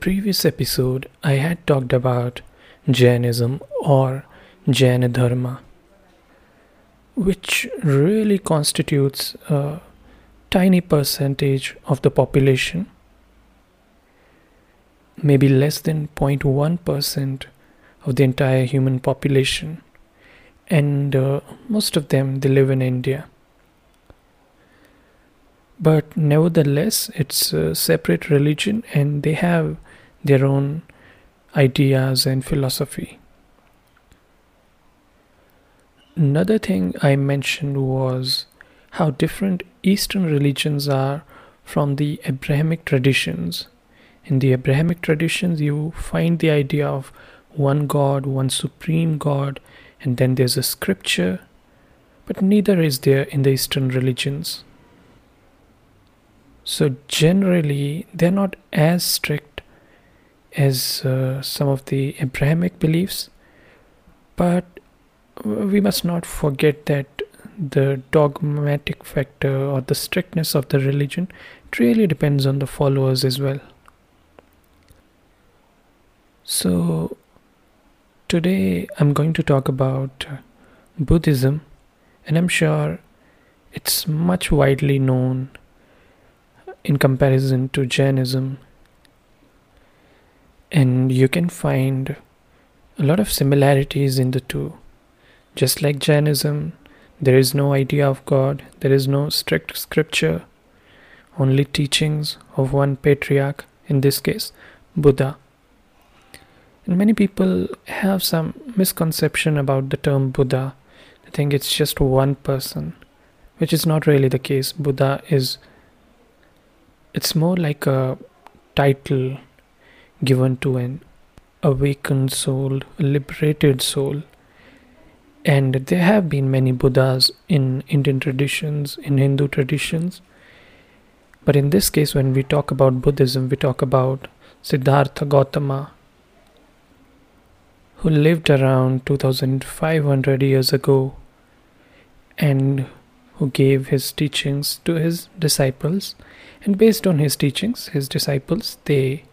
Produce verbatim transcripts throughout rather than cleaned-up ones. previous episode, I had talked about Jainism or Jain Dharma, which really constitutes a tiny percentage of the population, maybe less than zero point one percent of the entire human population, and uh, most of them, they live in India. But nevertheless, it's a separate religion and they have their own ideas and philosophy. Another thing I mentioned was how different Eastern religions are from the Abrahamic traditions. In the Abrahamic traditions, you find the idea of one God, one supreme God, and then there's a scripture, but neither is there in the Eastern religions. So generally, they're not as strict as uh, some of the Abrahamic beliefs, but we must not forget that the dogmatic factor or the strictness of the religion, it really depends on the followers as well. So today I'm going to talk about Buddhism, and I'm sure it's much widely known in comparison to Jainism, and you can find a lot of similarities in the two. Just like Jainism, there is no idea of God, there is no strict scripture, only teachings of one patriarch, in this case, Buddha. And many people have some misconception about the term Buddha. They think it's just one person, which is not really the case. Buddha is, it's more like a title given to an awakened soul, a liberated soul. And there have been many Buddhas in Indian traditions, in Hindu traditions. But in this case, when we talk about Buddhism, we talk about Siddhartha Gautama, who lived around two thousand five hundred years ago and who gave his teachings to his disciples. And based on his teachings, his disciples, they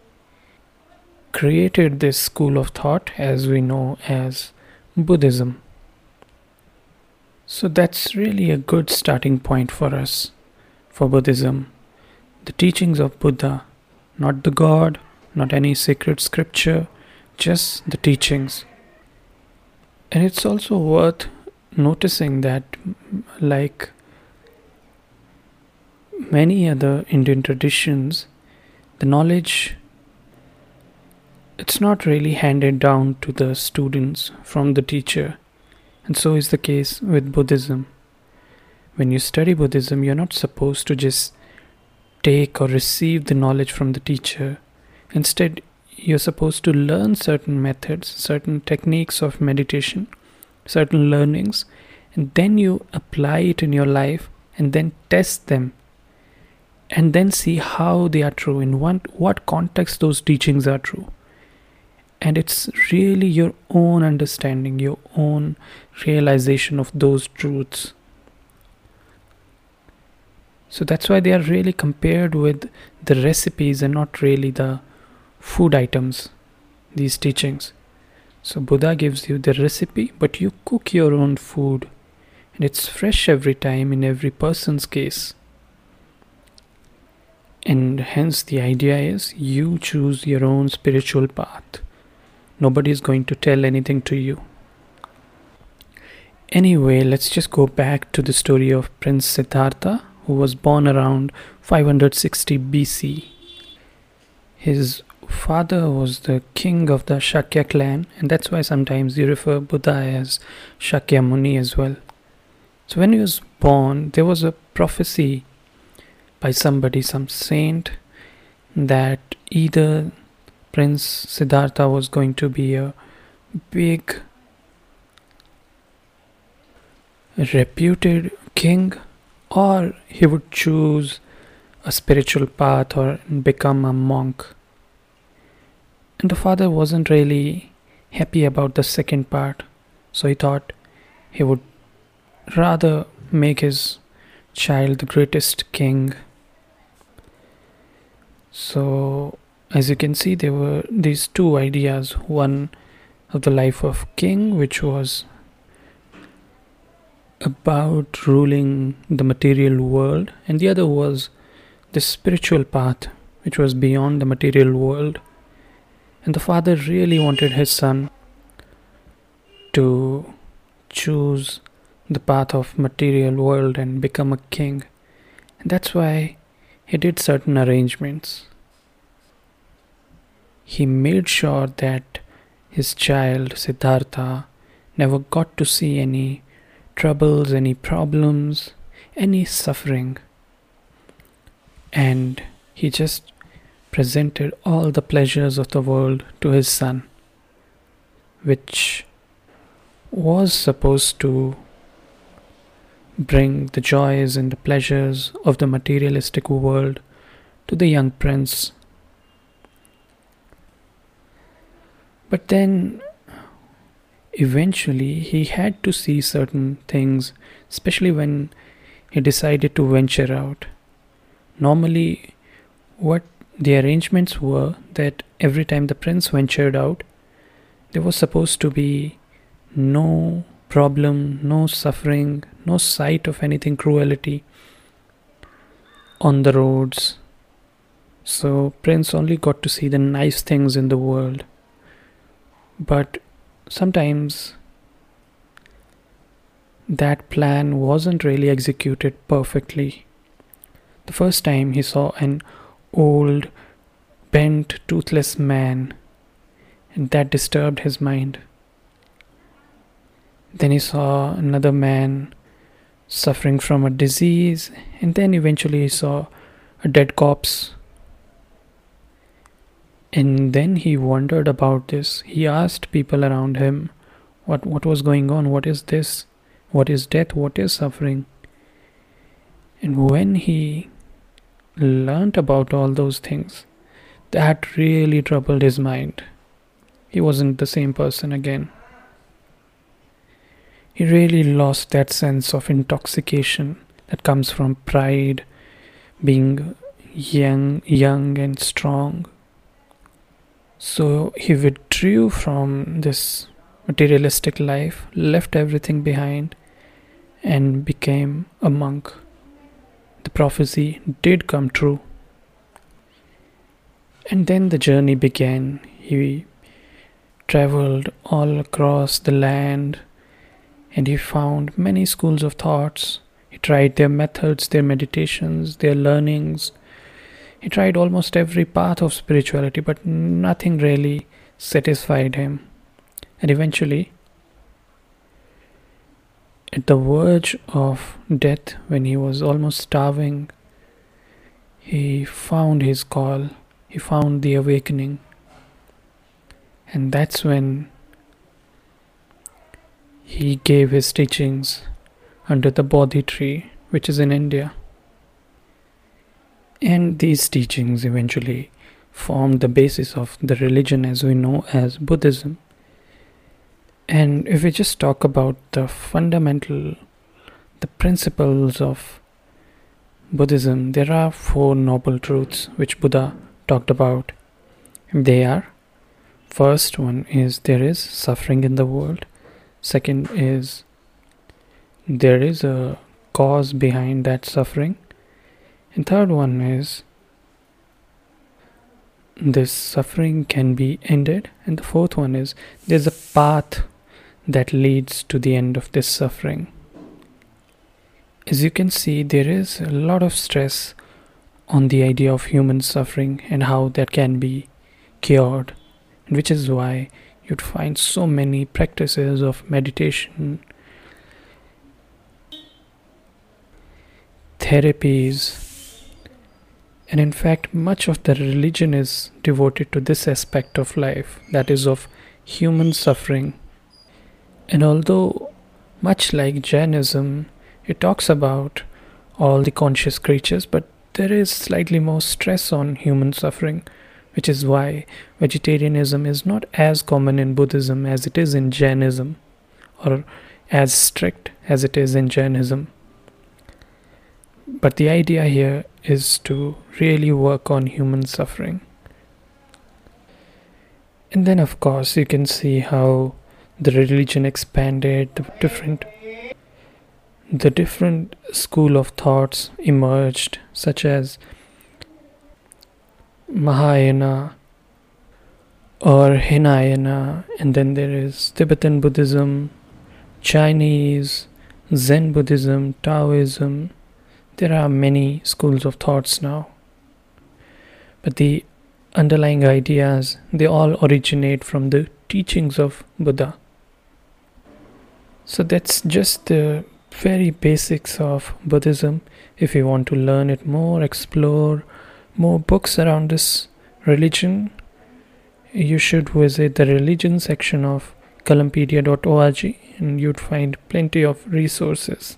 created this school of thought as we know as Buddhism. So that's really a good starting point for us, for Buddhism. The teachings of Buddha, not the God, not any sacred scripture, just the teachings. And it's also worth noticing that, like many other Indian traditions, the knowledge, it's not really handed down to the students from the teacher. And so is the case with Buddhism. When you study Buddhism, you're not supposed to just take or receive the knowledge from the teacher. Instead, you're supposed to learn certain methods, certain techniques of meditation, certain learnings, and then you apply it in your life and then test them and then see how they are true, in one, what context those teachings are true. And it's really your own understanding, your own realization of those truths. So that's why they are really compared with the recipes and not really the food items, these teachings. So Buddha gives you the recipe, but you cook your own food. And it's fresh every time in every person's case. And hence the idea is you choose your own spiritual path. Nobody is going to tell anything to you. Anyway, let's just go back to the story of Prince Siddhartha, who was born around five hundred sixty B C. His father was the king of the Shakya clan, and that's why sometimes you refer Buddha as Shakyamuni as well. So when he was born, there was a prophecy by somebody, some saint, that either Prince Siddhartha was going to be a big, reputed king, or he would choose a spiritual path or become a monk. And the father wasn't really happy about the second part, so he thought he would rather make his child the greatest king. So as you can see, there were these two ideas, one of the life of king, which was about ruling the material world, and the other was the spiritual path, which was beyond the material world. And the father really wanted his son to choose the path of material world and become a king. And that's why he did certain arrangements. He made sure that his child Siddhartha never got to see any troubles, any problems, any suffering. And he just presented all the pleasures of the world to his son, which was supposed to bring the joys and the pleasures of the materialistic world to the young prince. But then eventually he had to see certain things, especially when he decided to venture out. Normally, what the arrangements were that every time the prince ventured out, there was supposed to be no problem, no suffering, no sight of anything, cruelty on the roads. So prince only got to see the nice things in the world. But sometimes that plan wasn't really executed perfectly. The first time he saw an old, bent, toothless man, and that disturbed his mind. Then he saw another man suffering from a disease, and then eventually he saw a dead corpse. And then he wondered about this. He asked people around him what, what was going on, what is this, what is death, what is suffering. And when he learnt about all those things, that really troubled his mind. He wasn't the same person again. He really lost that sense of intoxication that comes from pride, being young, young and strong. So he withdrew from this materialistic life, left everything behind, and became a monk. The prophecy did come true. And then the journey began. He traveled all across the land, and he found many schools of thoughts. He tried their methods, their meditations, their learnings. He tried almost every path of spirituality, but nothing really satisfied him. And eventually, at the verge of death, when he was almost starving, he found his call. He found the awakening. And that's when he gave his teachings under the Bodhi tree, which is in India. And these teachings eventually formed the basis of the religion as we know as Buddhism. And if we just talk about the fundamental, the principles of Buddhism, there are four noble truths which Buddha talked about. They are, first one is there is suffering in the world. Second is, there is a cause behind that suffering. And third one is, this suffering can be ended. And the fourth one is, there's a path that leads to the end of this suffering. As you can see, there is a lot of stress on the idea of human suffering and how that can be cured, which is why you'd find so many practices of meditation, therapies, and in fact much of the religion is devoted to this aspect of life, that is of human suffering. And although much like Jainism, it talks about all the conscious creatures, but there is slightly more stress on human suffering, which is why vegetarianism is not as common in Buddhism as it is in Jainism, or as strict as it is in Jainism. But the idea here is to really work on human suffering. And then of course you can see how the religion expanded, the different the different school of thoughts emerged, such as Mahayana or Hinayana, and then there is Tibetan Buddhism, Chinese, Zen Buddhism, Taoism. There are many schools of thoughts now, but the underlying ideas, they all originate from the teachings of Buddha. So that's just the very basics of Buddhism. If you want to learn it more, explore more books around this religion, you should visit the religion section of Kalampedia dot org, and you'd find plenty of resources.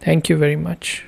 Thank you very much.